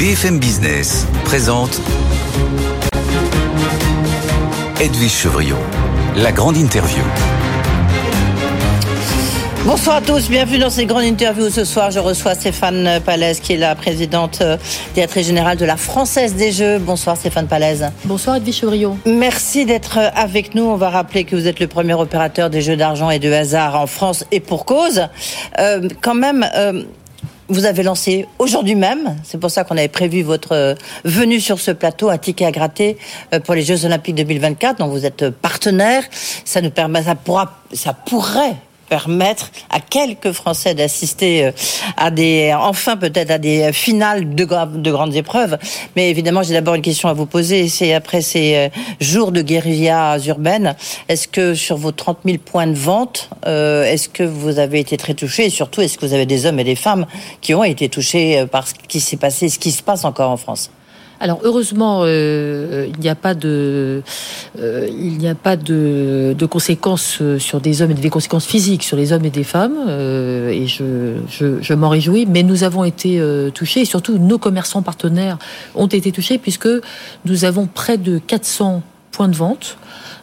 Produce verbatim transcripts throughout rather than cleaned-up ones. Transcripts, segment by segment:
B F M Business présente Hedwige Chevrillon, la grande interview. Bonsoir à tous, bienvenue dans cette grande interview. Ce soir, je reçois Stéphane Pallez, qui est la présidente directrice générale de la Française des Jeux. Bonsoir Stéphane Pallez. Bonsoir Hedwige Chevrillon. Merci d'être avec nous. On va rappeler que vous êtes le premier opérateur des jeux d'argent et de hasard en France, et pour cause. Euh, quand même... Euh, Vous avez lancé aujourd'hui même, c'est pour ça qu'on avait prévu votre venue sur ce plateau, à ticket à gratter pour les Jeux Olympiques deux mille vingt-quatre, dont vous êtes partenaire. Ça nous permet, ça pourra, ça pourrait permettre à quelques Français d'assister à des, enfin peut-être à des finales de, de grandes épreuves. Mais évidemment, j'ai d'abord une question à vous poser. C'est après ces jours de guérilla urbaine, est-ce que sur vos trente mille points de vente, euh, est-ce que vous avez été très touchés? Et surtout, est-ce que vous avez des hommes et des femmes qui ont été touchés par ce qui s'est passé, ce qui se passe encore en France? Alors heureusement, euh, il n'y a pas de, euh, il n'y a pas de, de conséquences sur des hommes et des conséquences physiques sur les hommes et des femmes, euh, et je, je, je m'en réjouis. Mais nous avons été euh, touchés, et surtout nos commerçants partenaires ont été touchés, puisque nous avons près de quatre cents points de vente.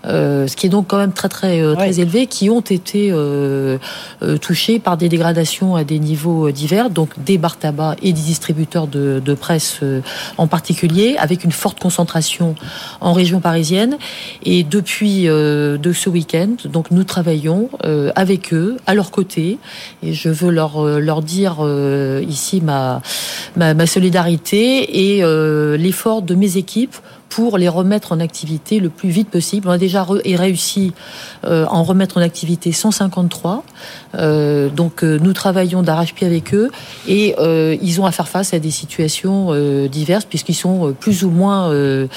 Euh, ce qui est donc quand même très très très oui. élevé, qui ont été euh, euh, touchés par des dégradations à des niveaux divers, donc des bars tabac et des distributeurs de, de presse euh, en particulier, avec une forte concentration en région parisienne. Et depuis euh, de ce week-end, donc nous travaillons euh, avec eux, à leur côté, et je veux leur leur dire euh, ici ma, ma ma solidarité et euh, l'effort de mes équipes pour les remettre en activité le plus vite possible. On a déjà re- et réussi euh, à en remettre en activité cent cinquante-trois. Euh, donc euh, nous travaillons d'arrache-pied avec eux, et euh, ils ont à faire face à des situations euh, diverses, puisqu'ils sont euh, plus ou moins euh,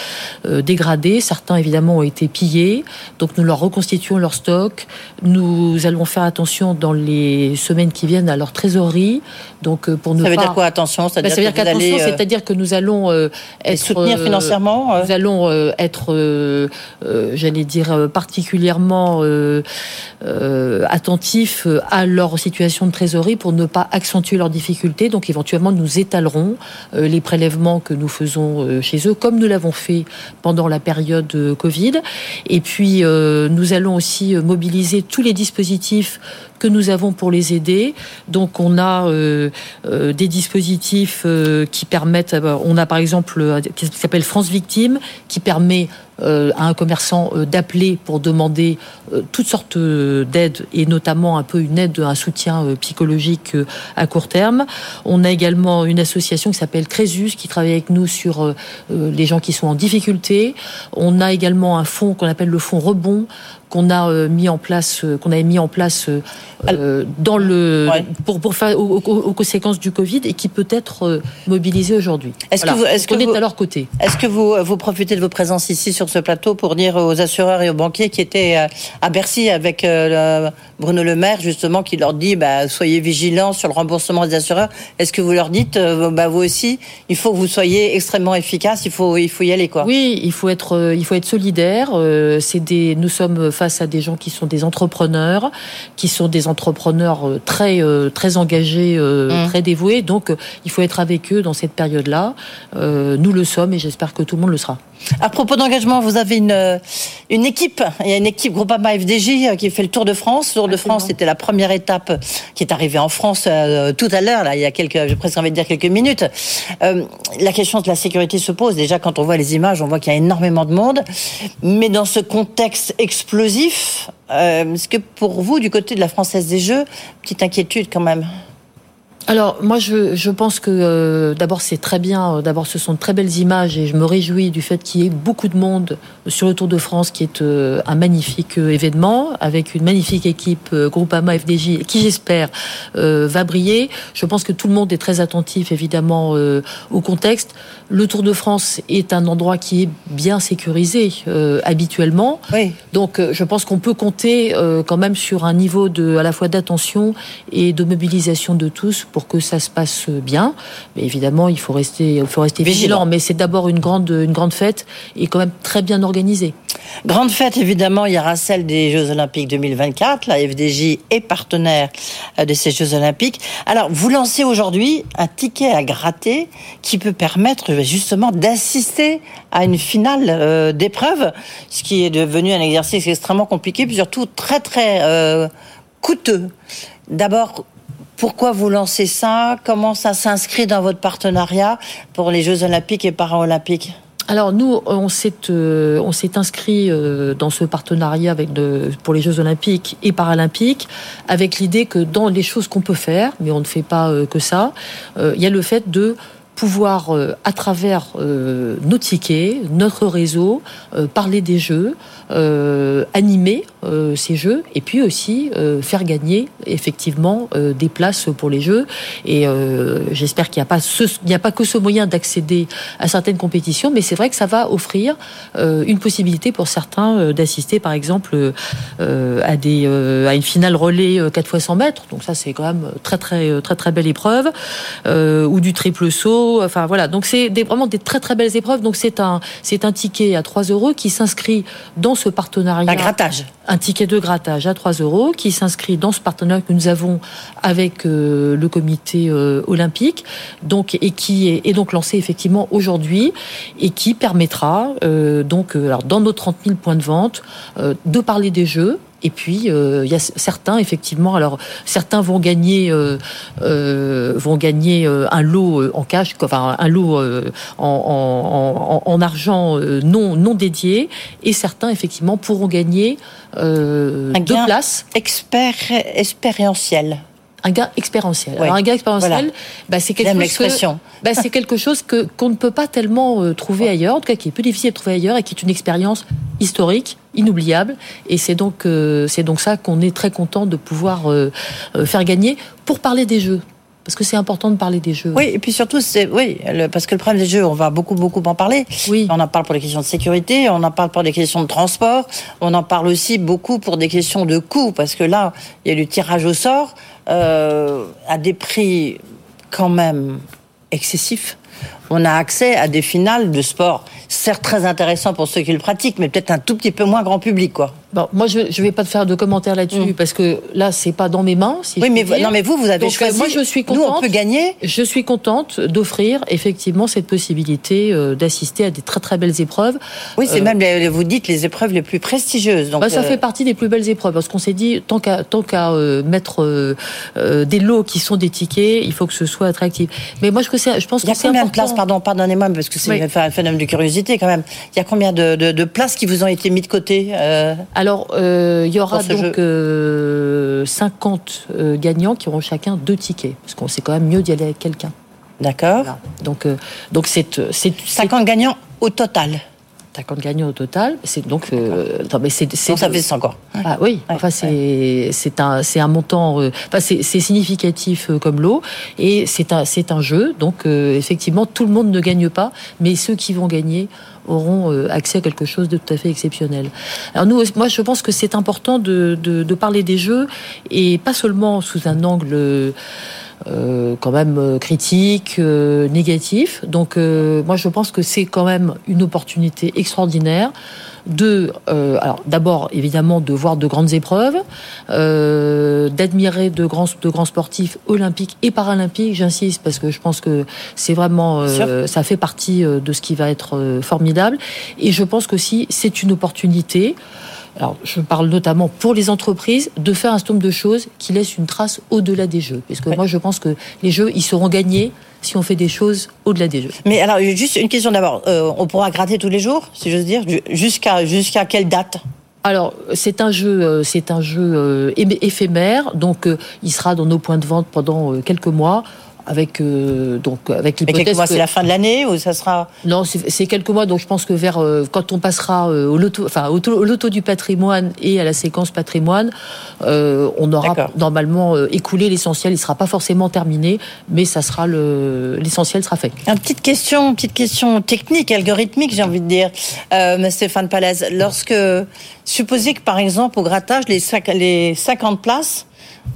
euh, dégradés. Certains évidemment ont été pillés, donc nous leur reconstituons leur stock. Nous allons faire attention dans les semaines qui viennent à leur trésorerie. Donc euh, pour ne ça veut pas... dire quoi attention ça veut, bah, dire, ça veut dire qu'attention, allez, euh... c'est-à-dire que nous allons euh, être, soutenir financièrement. Euh... Nous allons être, euh, euh, j'allais dire, particulièrement euh, euh, attentifs à leur situation de trésorerie pour ne pas accentuer leurs difficultés. Donc, éventuellement, nous étalerons euh, les prélèvements que nous faisons euh, chez eux, comme nous l'avons fait pendant la période euh, Covid. Et puis, euh, nous allons aussi mobiliser tous les dispositifs que nous avons pour les aider. Donc, on a euh, euh, des dispositifs euh, qui permettent... On a, par exemple, euh, qui s'appelle France Victime, qui permet euh, à un commerçant euh, d'appeler pour demander euh, toutes sortes euh, d'aides, et notamment un peu une aide, un soutien euh, psychologique euh, à court terme. On a également une association qui s'appelle Crésus, qui travaille avec nous sur euh, les gens qui sont en difficulté. On a également un fonds qu'on appelle le fonds rebond, qu'on a euh, mis en place, euh, qu'on avait mis en place euh, euh, dans le ouais. pour pour faire aux, aux conséquences du Covid, et qui peut être euh, mobilisé aujourd'hui. Est-ce voilà. que vous, est-ce qu'on que vous, est à leur côté. Est-ce que vous vous profitez de vos présences ici sur ce plateau pour dire aux assureurs et aux banquiers qui étaient à Bercy avec euh, Bruno Le Maire, justement, qui leur dit bah, soyez vigilants sur le remboursement des assureurs. Est-ce que vous leur dites euh, bah, vous aussi, il faut que vous soyez extrêmement efficace, il faut il faut y aller quoi. Oui, il faut être euh, il faut être solidaire. Euh, c'est des nous sommes face à des gens qui sont des entrepreneurs, qui sont des entrepreneurs très très engagés, mmh. très dévoués. Donc, il faut être avec eux dans cette période-là. Nous le sommes, et j'espère que tout le monde le sera. À propos d'engagement, vous avez une une équipe. Il y a une équipe Groupama F D J qui fait le Tour de France. Tour de Absolument. France, c'était la première étape qui est arrivée en France euh, tout à l'heure. Là, il y a quelques, j'ai presque envie de dire quelques minutes. Euh, la question de la sécurité se pose. Déjà, quand on voit les images, on voit qu'il y a énormément de monde. Mais dans ce contexte explosif, Euh, est-ce que pour vous, du côté de la Française des Jeux, petite inquiétude quand même? Alors moi je je pense que euh, d'abord c'est très bien, euh, d'abord ce sont de très belles images, et je me réjouis du fait qu'il y ait beaucoup de monde sur le Tour de France, qui est euh, un magnifique euh, événement avec une magnifique équipe euh, Groupama F D J, qui j'espère euh, va briller. Je pense que tout le monde est très attentif évidemment euh, au contexte. Le Tour de France est un endroit qui est bien sécurisé euh, habituellement. Oui. Donc euh, je pense qu'on peut compter euh, quand même sur un niveau de à la fois d'attention et de mobilisation de tous pour que ça se passe bien. Mais évidemment, il faut rester, il faut rester vigilant. vigilant. Mais c'est d'abord une grande, une grande fête et quand même très bien organisée. Grande fête, évidemment, il y aura celle des Jeux Olympiques deux mille vingt-quatre. La F D J est partenaire de ces Jeux Olympiques. Alors, vous lancez aujourd'hui un ticket à gratter qui peut permettre justement d'assister à une finale d'épreuve, ce qui est devenu un exercice extrêmement compliqué, puis surtout très, très euh, coûteux. D'abord, pourquoi vous lancez ça ? Comment ça s'inscrit dans votre partenariat pour les Jeux Olympiques et Paralympiques ? Alors nous, on s'est, euh, on s'est inscrit euh, dans ce partenariat avec de, pour les Jeux Olympiques et Paralympiques, avec l'idée que dans les choses qu'on peut faire, mais on ne fait pas euh, que ça, euh, il y a le fait de pouvoir, euh, à travers euh, nos tickets, notre réseau, euh, parler des jeux, euh, animer euh, ces jeux, et puis aussi euh, faire gagner effectivement euh, des places pour les jeux. Et euh, j'espère qu'il n'y a pas ce, il n'y a pas que ce moyen d'accéder à certaines compétitions, mais c'est vrai que ça va offrir euh, une possibilité pour certains euh, d'assister, par exemple, euh, à des euh, à une finale relais quatre fois cent mètres. Donc ça, c'est quand même très très très très belle épreuve, euh, ou du triple saut. Enfin voilà, donc c'est des, vraiment des très très belles épreuves. Donc c'est un c'est un ticket à trois euros qui s'inscrit dans ce partenariat. Un grattage. Un ticket de grattage à trois euros qui s'inscrit dans ce partenariat que nous avons avec euh, le comité euh, olympique. Donc et qui est, est donc lancé effectivement aujourd'hui et qui permettra euh, donc euh, alors dans nos trente mille points de vente euh, de parler des jeux. Et puis euh, il y a certains effectivement, alors certains vont gagner euh, euh, vont gagner euh, un lot euh, en cash, enfin un lot euh, en, en, en, en argent euh, non non dédié, et certains effectivement pourront gagner euh, un gain deux places expéri- expérientiel. Un gain expérientiel. Oui. Alors un gain expérientiel, voilà. bah, c'est, quelque chose que, bah, c'est quelque chose que qu'on ne peut pas tellement euh, trouver ouais. ailleurs, en tout cas qui est plus difficile de trouver ailleurs et qui est une expérience historique, inoubliable. Et c'est donc euh, c'est donc ça qu'on est très content de pouvoir euh, euh, faire gagner pour parler des jeux. Parce que c'est important de parler des jeux. Oui, et puis surtout, c'est, oui, le, parce que le problème des jeux, on va beaucoup, beaucoup en parler. Oui. On en parle pour les questions de sécurité, on en parle pour des questions de transport, on en parle aussi beaucoup pour des questions de coûts, parce que là, il y a du tirage au sort euh, à des prix quand même excessifs. On a accès à des finales de sport, certes très intéressant pour ceux qui le pratiquent, mais peut-être un tout petit peu moins grand public, quoi. Bon, moi, je ne vais pas te faire de commentaires là-dessus, mmh. parce que là, c'est pas dans mes mains. Si oui, mais vous, non, mais vous, vous avez donc, choisi. Moi, je suis contente. Nous, on peut gagner. Je suis contente d'offrir effectivement cette possibilité euh, d'assister à des très très belles épreuves. Oui, c'est euh, même les, vous dites les épreuves les plus prestigieuses. Donc, bah, ça euh... fait partie des plus belles épreuves, parce qu'on s'est dit tant qu'à tant qu'à euh, mettre euh, euh, des lots qui sont des tickets, il faut que ce soit attractif. Mais moi, je, je pense que c'est important. Il y a combien de places, pardon, pardonnez-moi, parce que c'est oui. un phénomène de curiosité quand même. Il y a combien de, de, de places qui vous ont été mises de côté euh... Alors, euh, il y aura donc euh, cinquante euh, gagnants qui auront chacun deux tickets, parce qu'on sait quand même mieux d'y aller avec quelqu'un. D'accord. Voilà. Donc, euh, donc c'est, c'est cinquante c'est... gagnants au total. cinquante gagnants au total, c'est donc. Euh, attends, mais c'est, c'est non, ça fait cinq ans. Ah oui. Ouais, enfin, c'est ouais. c'est un c'est un montant. Euh, enfin, c'est, c'est significatif euh, comme lot, et c'est un c'est un jeu. Donc, euh, effectivement, tout le monde ne gagne pas, mais ceux qui vont gagner auront euh, accès à quelque chose de tout à fait exceptionnel. Alors nous, moi, je pense que c'est important de de, de parler des jeux et pas seulement sous un angle. Euh, Euh, quand même euh, critique, euh, négatif. Donc euh, moi je pense que c'est quand même une opportunité extraordinaire de, euh, alors d'abord évidemment de voir de grandes épreuves, euh, d'admirer de grands de grands sportifs olympiques et paralympiques. J'insiste parce que je pense que c'est vraiment euh, ça fait partie de ce qui va être formidable. Et je pense qu'aussi c'est une opportunité. Alors, je parle notamment pour les entreprises de faire un certain nombre de choses qui laissent une trace au-delà des jeux. Parce que oui. moi, je pense que les jeux, ils seront gagnés si on fait des choses au-delà des jeux. Mais alors, juste une question d'abord. Euh, on pourra gratter tous les jours, si j'ose dire, jusqu'à, jusqu'à quelle date ? Alors, c'est un jeu, c'est un jeu éphémère. Donc, il sera dans nos points de vente pendant quelques mois. Avec euh, donc avec l'hypothèse. Mais quelques mois, que... c'est la fin de l'année ou ça sera? Non, c'est, c'est quelques mois. Donc je pense que vers euh, quand on passera euh, au loto, enfin au, au loto du patrimoine et à la séquence patrimoine, euh, on aura D'accord. normalement euh, écoulé l'essentiel. Il sera pas forcément terminé, mais ça sera le l'essentiel sera fait. Une petite question, petite question technique, algorithmique, j'ai envie de dire, euh, Stéphane Pallez. Lorsque supposez que par exemple au grattage les, les cinquante places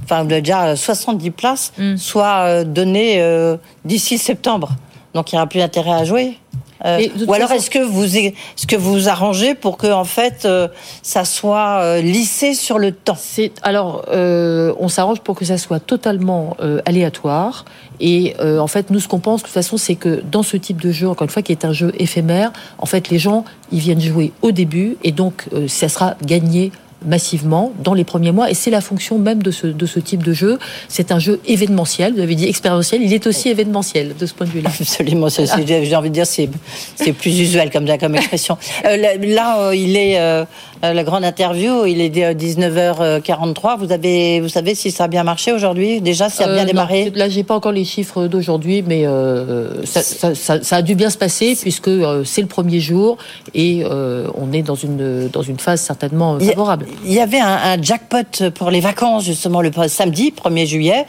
enfin déjà soixante-dix places mm. soient données euh, d'ici septembre. Donc il n'y aura plus intérêt à jouer. Euh, ou alors façon... est-ce que vous est-ce que vous arrangez pour que en fait euh, ça soit euh, lissé sur le temps ? C'est alors euh, on s'arrange pour que ça soit totalement euh, aléatoire et euh, en fait nous ce qu'on pense de toute façon c'est que dans ce type de jeu encore une fois qui est un jeu éphémère, en fait les gens ils viennent jouer au début et donc euh, ça sera gagné massivement dans les premiers mois et c'est la fonction même de ce, de ce type de jeu. C'est un jeu événementiel, vous avez dit expérientiel, il est aussi événementiel de ce point de vue-là. Absolument, c'est, c'est, j'ai envie de dire c'est, c'est plus usuel comme, comme expression. Euh, là, là euh, il est euh, la grande interview, il est dix-neuf heures quarante-trois, vous, avez, vous savez si ça a bien marché aujourd'hui, déjà si ça a bien euh, démarré non, là j'ai pas encore les chiffres d'aujourd'hui mais euh, ça, ça, ça, ça a dû bien se passer puisque euh, c'est le premier jour et euh, on est dans une, dans une phase certainement favorable. Il y avait un, un jackpot pour les vacances, justement, le samedi, premier juillet,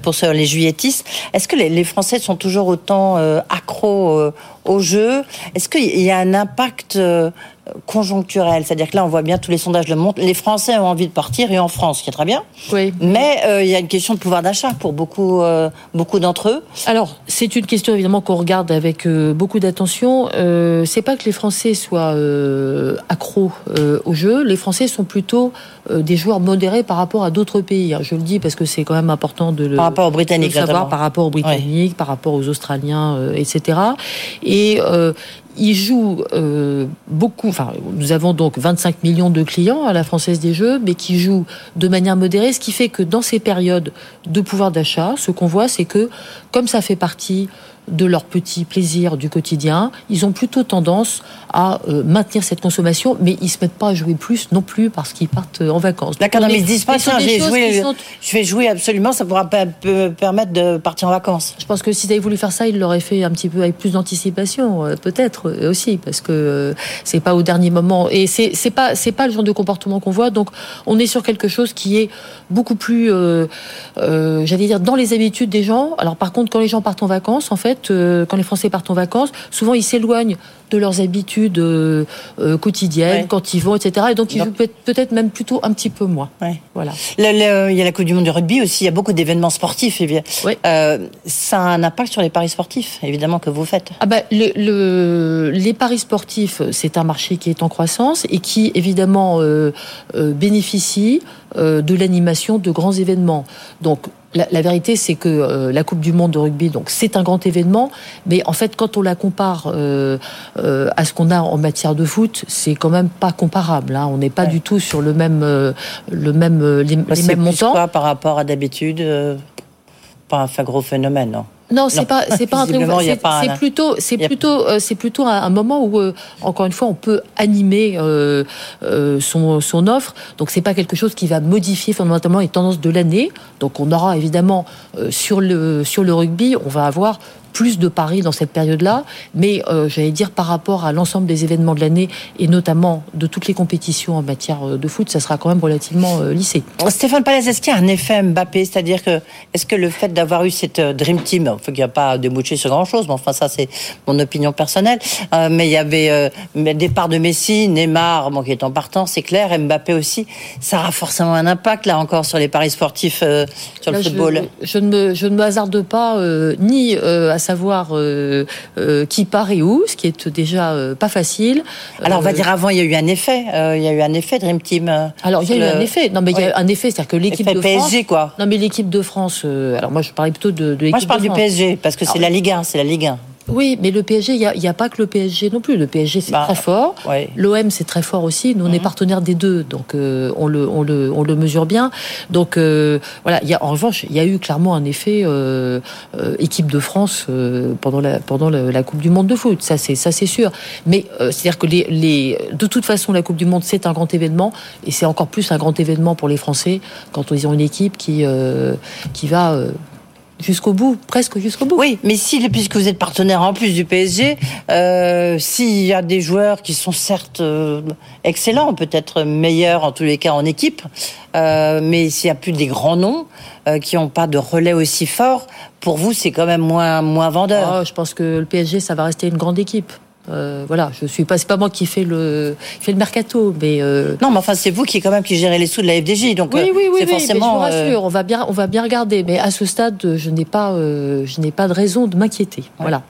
pour les juilletistes. Est-ce que les, les Français sont toujours autant euh, accros euh, au jeu ? Est-ce qu'il y a un impact euh, conjoncturel ? C'est-à-dire que là, on voit bien tous les sondages le montrent. Les Français ont envie de partir, et en France, ce qui est très bien. Oui. Mais euh, il y a une question de pouvoir d'achat pour beaucoup, euh, beaucoup d'entre eux. Alors, c'est une question, évidemment, qu'on regarde avec euh, beaucoup d'attention. Euh, c'est pas que les Français soient euh, accros euh, au jeu. Les Français sont plutôt euh, des joueurs modérés par rapport à d'autres pays. Je le dis parce que c'est quand même important de le, par rapport aux Britanniques, de le savoir, notamment. Par rapport aux Britanniques, oui. Par rapport aux Australiens, euh, et cetera. Et euh, ils jouent euh, beaucoup. Enfin, nous avons donc vingt-cinq millions de clients à la Française des Jeux, mais qui jouent de manière modérée, ce qui fait que dans ces périodes de pouvoir d'achat, ce qu'on voit, c'est que comme ça fait partie de leurs petits plaisirs du quotidien, ils ont plutôt tendance à euh, maintenir cette consommation, mais ils se mettent pas à jouer plus non plus parce qu'ils partent en vacances. D'accord, non, mais ils se disent pas tiens, j'ai joué, sont... je vais jouer absolument, ça pourra me permettre de partir en vacances. Je pense que s'ils avaient voulu faire ça, ils l'auraient fait un petit peu avec plus d'anticipation, euh, peut-être euh, aussi, parce que euh, c'est pas au dernier moment et c'est c'est pas c'est pas le genre de comportement qu'on voit. Donc on est sur quelque chose qui est beaucoup plus, euh, euh, j'allais dire, dans les habitudes des gens. Alors par contre, quand les gens partent en vacances, en fait. Quand les Français partent en vacances, souvent ils s'éloignent de leurs habitudes euh, euh, quotidiennes, ouais. Quand ils vont, et cetera. Et donc ils non. jouent peut-être même plutôt un petit peu moins. Ouais. Voilà. Le, le, il y a la Coupe du Monde de rugby aussi, il y a beaucoup d'événements sportifs. Et bien, ouais. euh, ça a un impact sur les paris sportifs, évidemment, que vous faites. Ah bah, le, le, les paris sportifs, c'est un marché qui est en croissance et qui, évidemment, euh, euh, bénéficie euh, de l'animation de grands événements. Donc, La, la vérité, c'est que euh, la Coupe du Monde de rugby, donc c'est un grand événement, mais en fait, quand on la compare euh, euh, à ce qu'on a en matière de foot, c'est quand même pas comparable. Hein. On n'est pas ouais. du tout sur le même, euh, le même, euh, les, bah, les mêmes montants. C'est quoi par rapport à d'habitude euh, pas un gros phénomène, non. Non, c'est non. pas, c'est pas un vrai. C'est, pas c'est un... plutôt, c'est a... plutôt, euh, c'est plutôt un, un moment où, euh, encore une fois, on peut animer euh, euh, son son offre. Donc, c'est pas quelque chose qui va modifier fondamentalement les tendances de l'année. Donc, on aura évidemment euh, sur le sur le rugby, on va avoir plus de paris dans cette période-là, mais euh, j'allais dire par rapport à l'ensemble des événements de l'année et notamment de toutes les compétitions en matière de foot, ça sera quand même relativement euh, lissé. Stéphane Pallez, est-ce qu'il y a un effet Mbappé, c'est-à-dire que est-ce que le fait d'avoir eu cette euh, Dream Team, enfin qu'il n'y a pas débouché sur grand-chose, mais enfin ça c'est mon opinion personnelle, euh, mais il y avait euh, le départ de Messi, Neymar, bon qui est en partant, c'est clair, Mbappé aussi, ça aura forcément un impact là encore sur les paris sportifs, euh, sur là, le football. Je, je ne me je ne me hasarde pas euh, ni euh, à savoir euh, euh, qui part et où, ce qui est déjà euh, pas facile. Alors on va euh, dire avant il y a eu un effet, euh, il y a eu un effet Dream Team. Euh, alors il y a eu le... un effet, non mais oui. il y a un effet, c'est-à-dire que l'équipe de P S G, France. Quoi. Non mais l'équipe de France. Euh, alors moi je parlais plutôt de, de l'équipe. Moi je parle de France. Du P S G parce que alors, c'est la Ligue un, c'est la Ligue un. Oui, mais le P S G, il n'y a, y a pas que le P S G non plus. Le P S G, c'est bah, très fort. Ouais. L'O M, c'est très fort aussi. Nous, on mm-hmm. est partenaires des deux, donc euh, on, le, on, le, on le mesure bien. Donc, euh, voilà. Y a, en revanche, il y a eu clairement un effet euh, euh, équipe de France euh, pendant, la, pendant la, la Coupe du Monde de foot. Ça, c'est, ça, c'est sûr. Mais euh, c'est-à-dire que les, les, de toute façon, la Coupe du Monde, c'est un grand événement. Et c'est encore plus un grand événement pour les Français quand ils ont une équipe qui, euh, qui va... Euh, jusqu'au bout, presque jusqu'au bout. Oui, mais si, puisque vous êtes partenaire en plus du P S G, euh, s'il y a des joueurs qui sont certes euh, excellents, peut-être meilleurs en tous les cas en équipe, euh, mais s'il n'y a plus des grands noms euh, qui n'ont pas de relais aussi fort, pour vous c'est quand même moins, moins vendeur. Oh, je pense que le P S G ça va rester une grande équipe. Euh, voilà, je suis pas, c'est pas moi qui fais le, qui fais le mercato, mais euh... non, mais enfin c'est vous qui quand même qui gérez les sous de la F D J, donc oui, oui, oui, c'est oui, forcément. Mais je vous rassure, on va bien, on va bien regarder, mais à ce stade, je n'ai pas, euh, je n'ai pas de raison de m'inquiéter. Ouais. Voilà.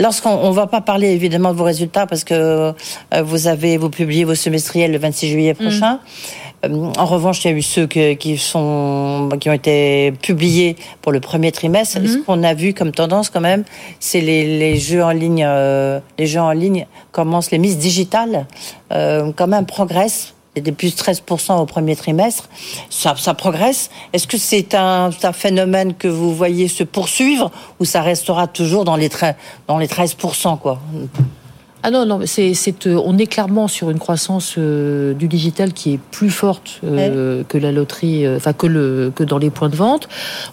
Lorsqu'on ne va pas parler évidemment de vos résultats parce que euh, vous avez vous publiez vos semestriels le vingt-six juillet prochain. Mmh. En revanche, il y a eu ceux que, qui, sont, qui ont été publiés pour le premier trimestre. Mm-hmm. Ce qu'on a vu comme tendance, quand même, c'est les, les jeux en ligne. Euh, les jeux en ligne commencent, les mises digitales, euh, quand même, progressent. Des plus treize pour cent au premier trimestre. Ça, ça progresse. Est-ce que c'est un, un phénomène que vous voyez se poursuivre ou ça restera toujours dans les, tra- dans les treize pour cent, quoi ? Ah non, non, c'est, c'est, euh, on est clairement sur une croissance euh, du digital qui est plus forte euh, ouais. que la loterie, enfin euh, que le que dans les points de vente.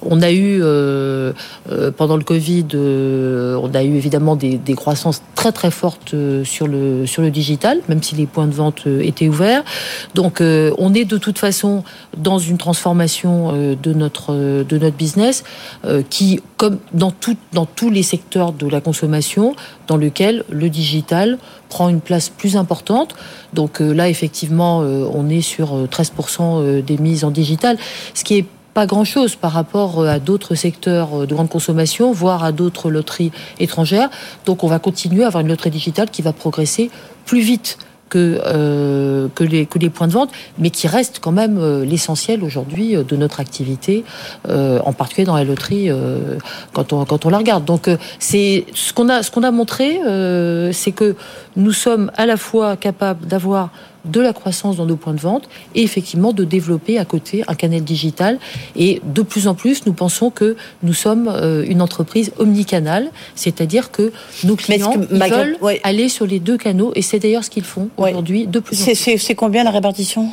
On a eu euh, euh, pendant le Covid, euh, on a eu évidemment des, des croissances très très fortes euh, sur le sur le digital, même si les points de vente euh, étaient ouverts. Donc, euh, on est de toute façon dans une transformation euh, de notre euh, de notre business euh, qui, comme dans tout dans tous les secteurs de la consommation, dans lequel le digital prend une place plus importante. Donc euh, là, effectivement, euh, on est sur treize pour cent des mises en digital, ce qui est pas grand-chose par rapport à d'autres secteurs de grande consommation, voire à d'autres loteries étrangères. Donc on va continuer à avoir une loterie digitale qui va progresser plus vite que, euh, que, les, que les points de vente, mais qui reste quand même euh, l'essentiel aujourd'hui de notre activité, euh, en particulier dans la loterie euh, quand, on, quand on la regarde. Donc euh, c'est, ce, qu'on a, ce qu'on a montré, euh, c'est que nous sommes à la fois capables d'avoir de la croissance dans nos points de vente et effectivement de développer à côté un canal digital. Et de plus en plus, nous pensons que nous sommes une entreprise omnicanale, c'est-à-dire que nos clients que ils malgré... veulent ouais. aller sur les deux canaux et c'est d'ailleurs ce qu'ils font ouais. aujourd'hui de plus en c'est, plus. C'est, c'est combien la répartition ?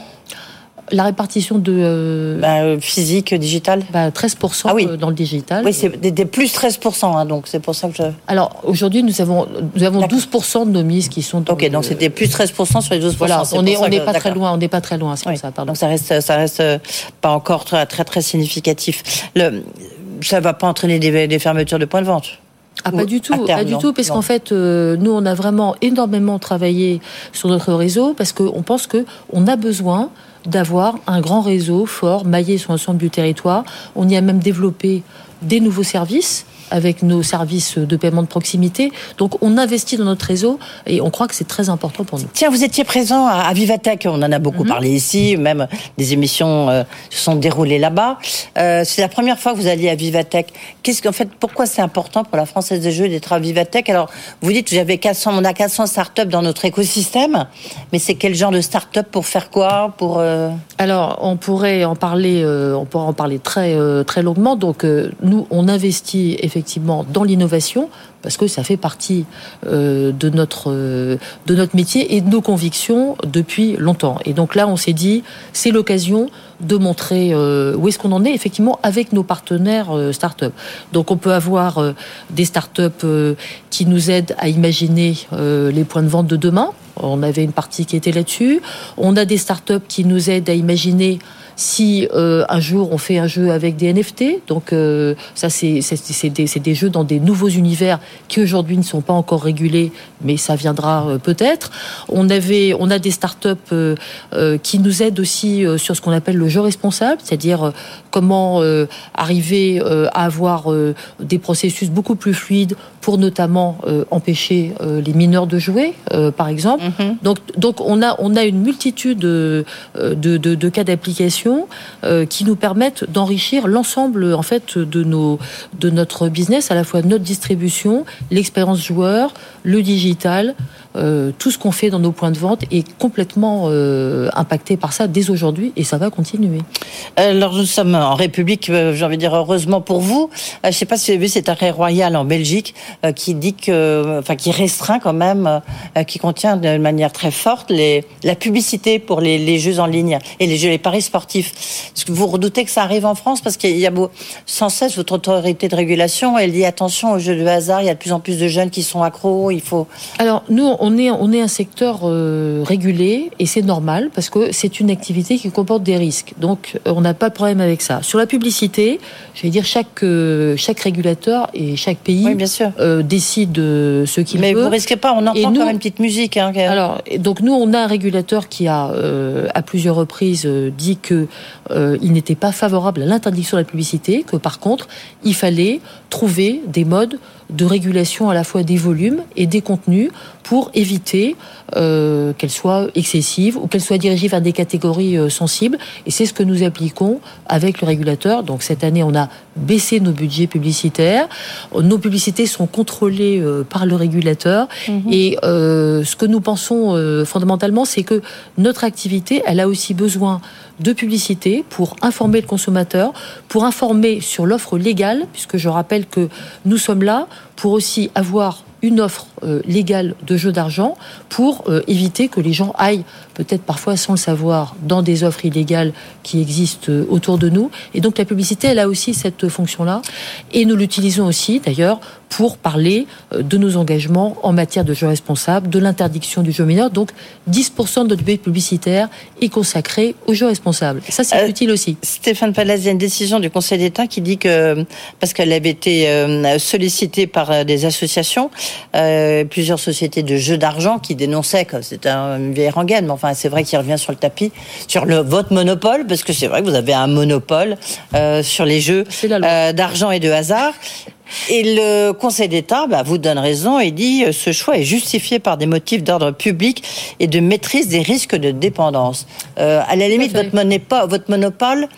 La répartition de... Euh... Bah, physique, digital bah, treize pour cent ah oui. dans le digital. Oui, c'est des, des plus treize pour cent, hein, donc c'est pour ça que je... Alors, aujourd'hui, nous avons, nous avons douze pour cent de nos mises qui sont... Ok, le... donc c'était plus treize pour cent sur les douze pour cent. Voilà, c'est on n'est que... pas, pas très loin, on n'est pas très loin, c'est oui. comme ça, pardon. Donc ça reste, ça reste pas encore très, très, très significatif. Le... Ça ne va pas entraîner des, des fermetures de points de vente ? Ah, pas du tout, terme, pas du non, tout, parce non. qu'en fait, euh, nous, on a vraiment énormément travaillé sur notre réseau, parce qu'on pense qu'on a besoin d'avoir un grand réseau fort, maillé sur l'ensemble du territoire. On y a même développé des nouveaux services, avec nos services de paiement de proximité. Donc, on investit dans notre réseau et on croit que c'est très important pour nous. Tiens, vous étiez présent à Vivatech. On en a beaucoup mm-hmm. parlé ici. Même des émissions euh, se sont déroulées là-bas. Euh, c'est la première fois que vous alliez à Vivatech. Qu'est-ce qu'en fait, pourquoi c'est important pour la Française des Jeux d'être à Vivatech ? Alors, vous dites, j'avais quatre cents, on a quatre cents startups dans notre écosystème. Mais c'est quel genre de startup pour faire quoi pour, euh... Alors, on pourrait en parler, euh, on pourrait en parler très, euh, très longuement. Donc, euh, nous, on investit effectivement effectivement dans l'innovation parce que ça fait partie euh, de notre euh, de notre métier et de nos convictions depuis longtemps. Et donc là, on s'est dit, c'est l'occasion de montrer euh, où est-ce qu'on en est effectivement avec nos partenaires euh, start-up. Donc on peut avoir euh, des start-up euh, qui nous aident à imaginer euh, les points de vente de demain. On avait une partie qui était là-dessus. On a des start-up qui nous aident à imaginer si euh, un jour on fait un jeu avec des N F T. Donc euh, ça c'est c'est, c'est, des, c'est des jeux dans des nouveaux univers qui aujourd'hui ne sont pas encore régulés, mais ça viendra euh, peut-être. On avait on a des start-up euh, euh, qui nous aident aussi euh, sur ce qu'on appelle le jeu responsable, c'est-à-dire euh, comment euh, arriver euh, à avoir euh, des processus beaucoup plus fluides pour notamment euh, empêcher euh, les mineurs de jouer, euh, par exemple. Mm-hmm. Donc, donc on a on a une multitude de de, de, de cas d'application euh, qui nous permettent d'enrichir l'ensemble en fait de nos de notre business, à la fois notre distribution, l'expérience joueur, le digital, euh, tout ce qu'on fait dans nos points de vente est complètement euh, impacté par ça dès aujourd'hui et ça va continuer. Alors nous sommes en République, j'ai envie de dire heureusement pour vous. Je ne sais pas si vous avez vu cet arrêt royal en Belgique euh, qui dit que, enfin qui restreint quand même, euh, qui contient de manière très forte les, la publicité pour les, les jeux en ligne et les jeux, les paris sportifs. Est-ce que vous redoutez que ça arrive en France ? Parce qu'il y a beau, sans cesse votre autorité de régulation, elle dit attention aux jeux de hasard, il y a de plus en plus de jeunes qui sont accros, il faut... Alors, nous, on est, on est un secteur euh, régulé, et c'est normal, parce que c'est une activité qui comporte des risques. Donc, on n'a pas de problème avec ça. Sur la publicité, je vais dire, chaque, euh, chaque régulateur et chaque pays oui, bien sûr. Euh, décide ce qu'il mais veut. Mais vous ne risquez pas, on entend et nous, quand même une petite musique. Hein, alors, donc, nous, on a un régulateur qui a, euh, à plusieurs reprises, euh, dit qu'il euh, n'était pas favorable à l'interdiction de la publicité, que par contre, il fallait trouver des modes de régulation à la fois des volumes et des contenus pour éviter euh, qu'elles soient excessives ou qu'elles soient dirigées vers des catégories euh, sensibles. Et c'est ce que nous appliquons avec le régulateur. Donc cette année, on a baissé nos budgets publicitaires. Nos publicités sont contrôlées euh, par le régulateur. Mmh. Et euh, ce que nous pensons euh, fondamentalement, c'est que notre activité, elle a aussi besoin de publicité pour informer le consommateur, pour informer sur l'offre légale, puisque je rappelle que nous sommes là pour aussi avoir une offre euh, légale de jeux d'argent pour euh, éviter que les gens aillent peut-être parfois sans le savoir dans des offres illégales qui existent euh, autour de nous. Et donc la publicité, elle a aussi cette fonction-là. Et nous l'utilisons aussi d'ailleurs pour parler euh, de nos engagements en matière de jeux responsables, de l'interdiction du jeu mineur. Donc dix pour cent de notre budget publicitaire est consacré aux jeux responsables. Ça, c'est euh, utile aussi. Stéphane Pallez, il y a une décision du Conseil d'État qui dit que, parce qu'elle avait été euh, sollicitée par des associations, Euh, plusieurs sociétés de jeux d'argent qui dénonçaient que c'était une vieille rengaine, mais enfin c'est vrai qu'il revient sur le tapis, sur le, votre monopole, parce que c'est vrai que vous avez un monopole euh, sur les jeux euh, d'argent et de hasard. Et le Conseil d'État bah, vous donne raison et dit euh, ce choix est justifié par des motifs d'ordre public et de maîtrise des risques de dépendance. Euh, à la limite, votre, monépo, votre monopole,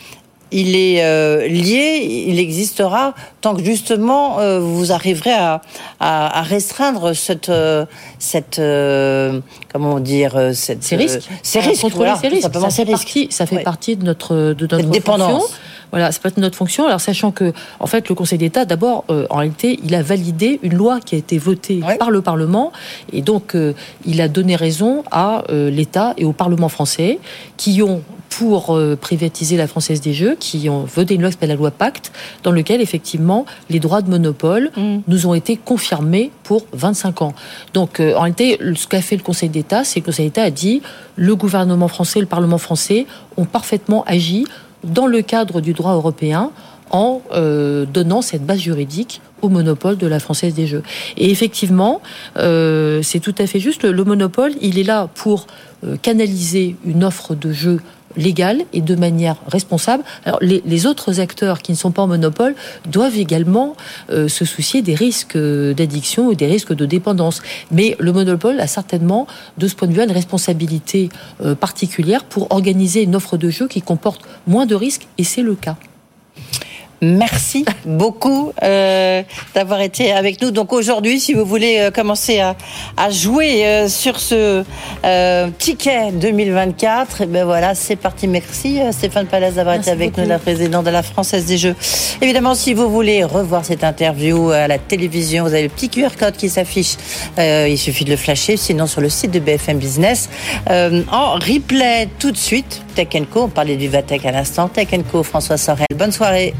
il est euh, lié, il existera tant que justement euh, vous arriverez à, à, à restreindre cette, euh, cette euh, comment dire, cette, ces risques, euh, ces risques, voilà, ces risques. Ça, ces partie, risques. Ça fait ouais. partie de notre de notre dépendance. Fonction. Voilà, c'est pas notre fonction. Alors sachant que en fait le Conseil d'État, d'abord, euh, en réalité, il a validé une loi qui a été votée ouais. par le Parlement, et donc euh, il a donné raison à euh, l'État et au Parlement français qui ont pour euh, privatiser la Française des Jeux, qui ont voté une loi qui s'appelle la loi Pacte, dans laquelle, effectivement, les droits de monopole mmh. nous ont été confirmés pour vingt-cinq ans. Donc, euh, en réalité, ce qu'a fait le Conseil d'État, c'est que le Conseil d'État a dit le gouvernement français, le Parlement français ont parfaitement agi dans le cadre du droit européen en euh, donnant cette base juridique au monopole de la Française des Jeux. Et effectivement, euh, c'est tout à fait juste, le, le monopole, il est là pour euh, canaliser une offre de jeux légale et de manière responsable. Alors, les, les autres acteurs qui ne sont pas en monopole doivent également euh, se soucier des risques d'addiction ou des risques de dépendance. Mais le monopole a certainement, de ce point de vue, une responsabilité euh, particulière pour organiser une offre de jeu qui comporte moins de risques, et c'est le cas. Merci beaucoup euh, d'avoir été avec nous. Donc aujourd'hui, si vous voulez euh, commencer à, à jouer euh, sur ce euh, ticket deux mille vingt-quatre, et ben voilà, c'est parti. Merci Stéphane Pallez d'avoir Merci été avec beaucoup. nous, la présidente de la Française des Jeux. Évidemment, si vous voulez revoir cette interview à la télévision, vous avez le petit Q R code qui s'affiche. Euh, il suffit de le flasher, sinon sur le site de B F M Business. Euh, en replay tout de suite, Tech and Co. On parlait du Vivatech à l'instant. Tech and Co. François Sorel, bonne soirée.